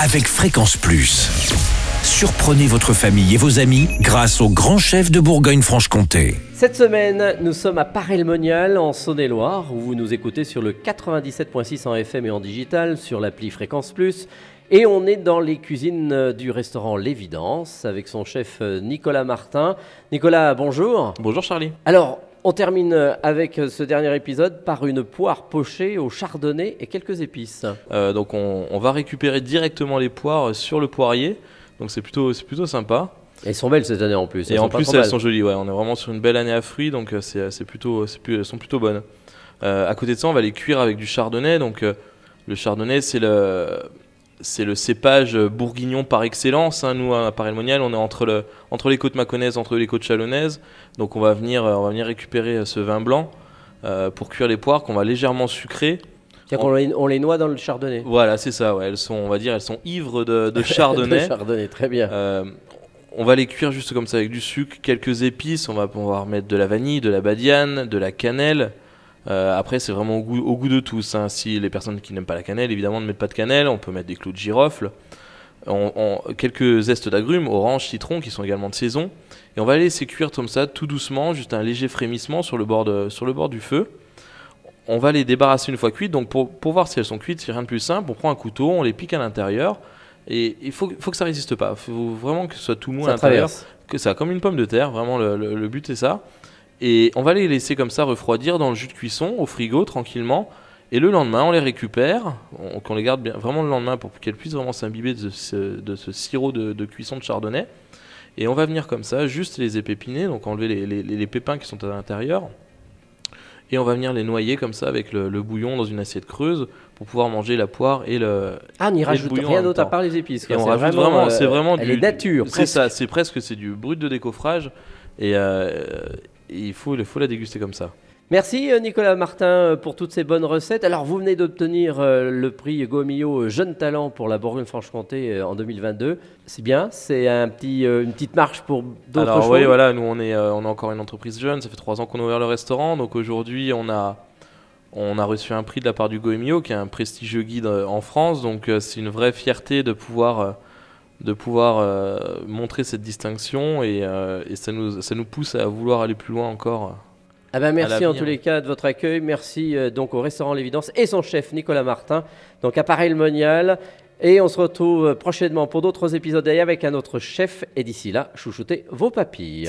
avec Fréquence Plus. Surprenez votre famille et vos amis grâce au grand chef de Bourgogne-Franche-Comté. Cette semaine, nous sommes à Paray-le-Monial en Saône-et-Loire, où vous nous écoutez sur le 97.6 en FM et en digital, sur l'appli Fréquence Plus. Et on est dans les cuisines du restaurant L'Évidence avec son chef Nicolas Martin. Nicolas, bonjour. Bonjour Charlie. Alors, on termine avec ce dernier épisode par une poire pochée au chardonnay et quelques épices. Donc on va récupérer directement les poires sur le poirier. Donc c'est plutôt sympa. Elles sont belles cette année en plus. Elles sont jolies, ouais. On est vraiment sur une belle année à fruits, donc elles sont plutôt bonnes. À côté de ça, on va les cuire avec du chardonnay. Donc le chardonnay, c'est le cépage bourguignon par excellence. Hein. Nous, à Paray-le-Monial, on est entre les côtes mâconnaises, entre les côtes chalonnaises. Donc on va venir récupérer ce vin blanc pour cuire les poires qu'on va légèrement sucrer. On les noie dans le chardonnay. Voilà, c'est ça. Ouais. Elles sont ivres de chardonnay. De chardonnay, très bien. On va les cuire juste comme ça avec du sucre, quelques épices. On va remettre de la vanille, de la badiane, de la cannelle. Après, c'est vraiment au goût de tous. Hein. Si les personnes qui n'aiment pas la cannelle, évidemment, ne mettent pas de cannelle. On peut mettre des clous de girofle, quelques zestes d'agrumes, orange, citron, qui sont également de saison. Et on va laisser cuire comme ça, tout doucement, juste un léger frémissement sur le bord du feu. On va les débarrasser une fois cuites, donc pour voir si elles sont cuites, c'est rien de plus simple, on prend un couteau, on les pique à l'intérieur, et il faut que ça résiste pas, il faut vraiment que ce soit tout mou à l'intérieur, que ça, comme une pomme de terre, vraiment le but c'est ça, et on va les laisser comme ça refroidir dans le jus de cuisson, au frigo, tranquillement, et le lendemain on les récupère, qu'on les garde bien, vraiment le lendemain pour qu'elles puissent vraiment s'imbiber de ce sirop de cuisson de chardonnay, et on va venir comme ça, juste les épépiner, donc enlever les pépins qui sont à l'intérieur, et on va venir les noyer comme ça avec le bouillon dans une assiette creuse pour pouvoir manger la poire et le bouillon. Ah, on n'y rajoute rien d'autre à part les épices. Et on rajoute vraiment, c'est vraiment du... Elle est nature. C'est ça, c'est du brut de décoffrage et il faut la déguster comme ça. Merci Nicolas Martin pour toutes ces bonnes recettes. Alors vous venez d'obtenir le prix Gault et Millau Jeune Talent pour la Bourgogne-Franche-Comté en 2022. C'est bien, c'est une petite marche pour d'autres choses. Alors oui, voilà, nous on est encore une entreprise jeune, ça fait 3 ans qu'on a ouvert le restaurant. Donc aujourd'hui on a reçu un prix de la part du Gault et Millau qui est un prestigieux guide en France. Donc c'est une vraie fierté de pouvoir montrer cette distinction et ça nous pousse à vouloir aller plus loin encore. Ah ben merci en tous les cas de votre accueil, merci donc au restaurant L'Évidence et son chef Nicolas Martin, donc à Paray-le-Monial, et on se retrouve prochainement pour d'autres épisodes avec un autre chef, et d'ici là, chouchoutez vos papilles.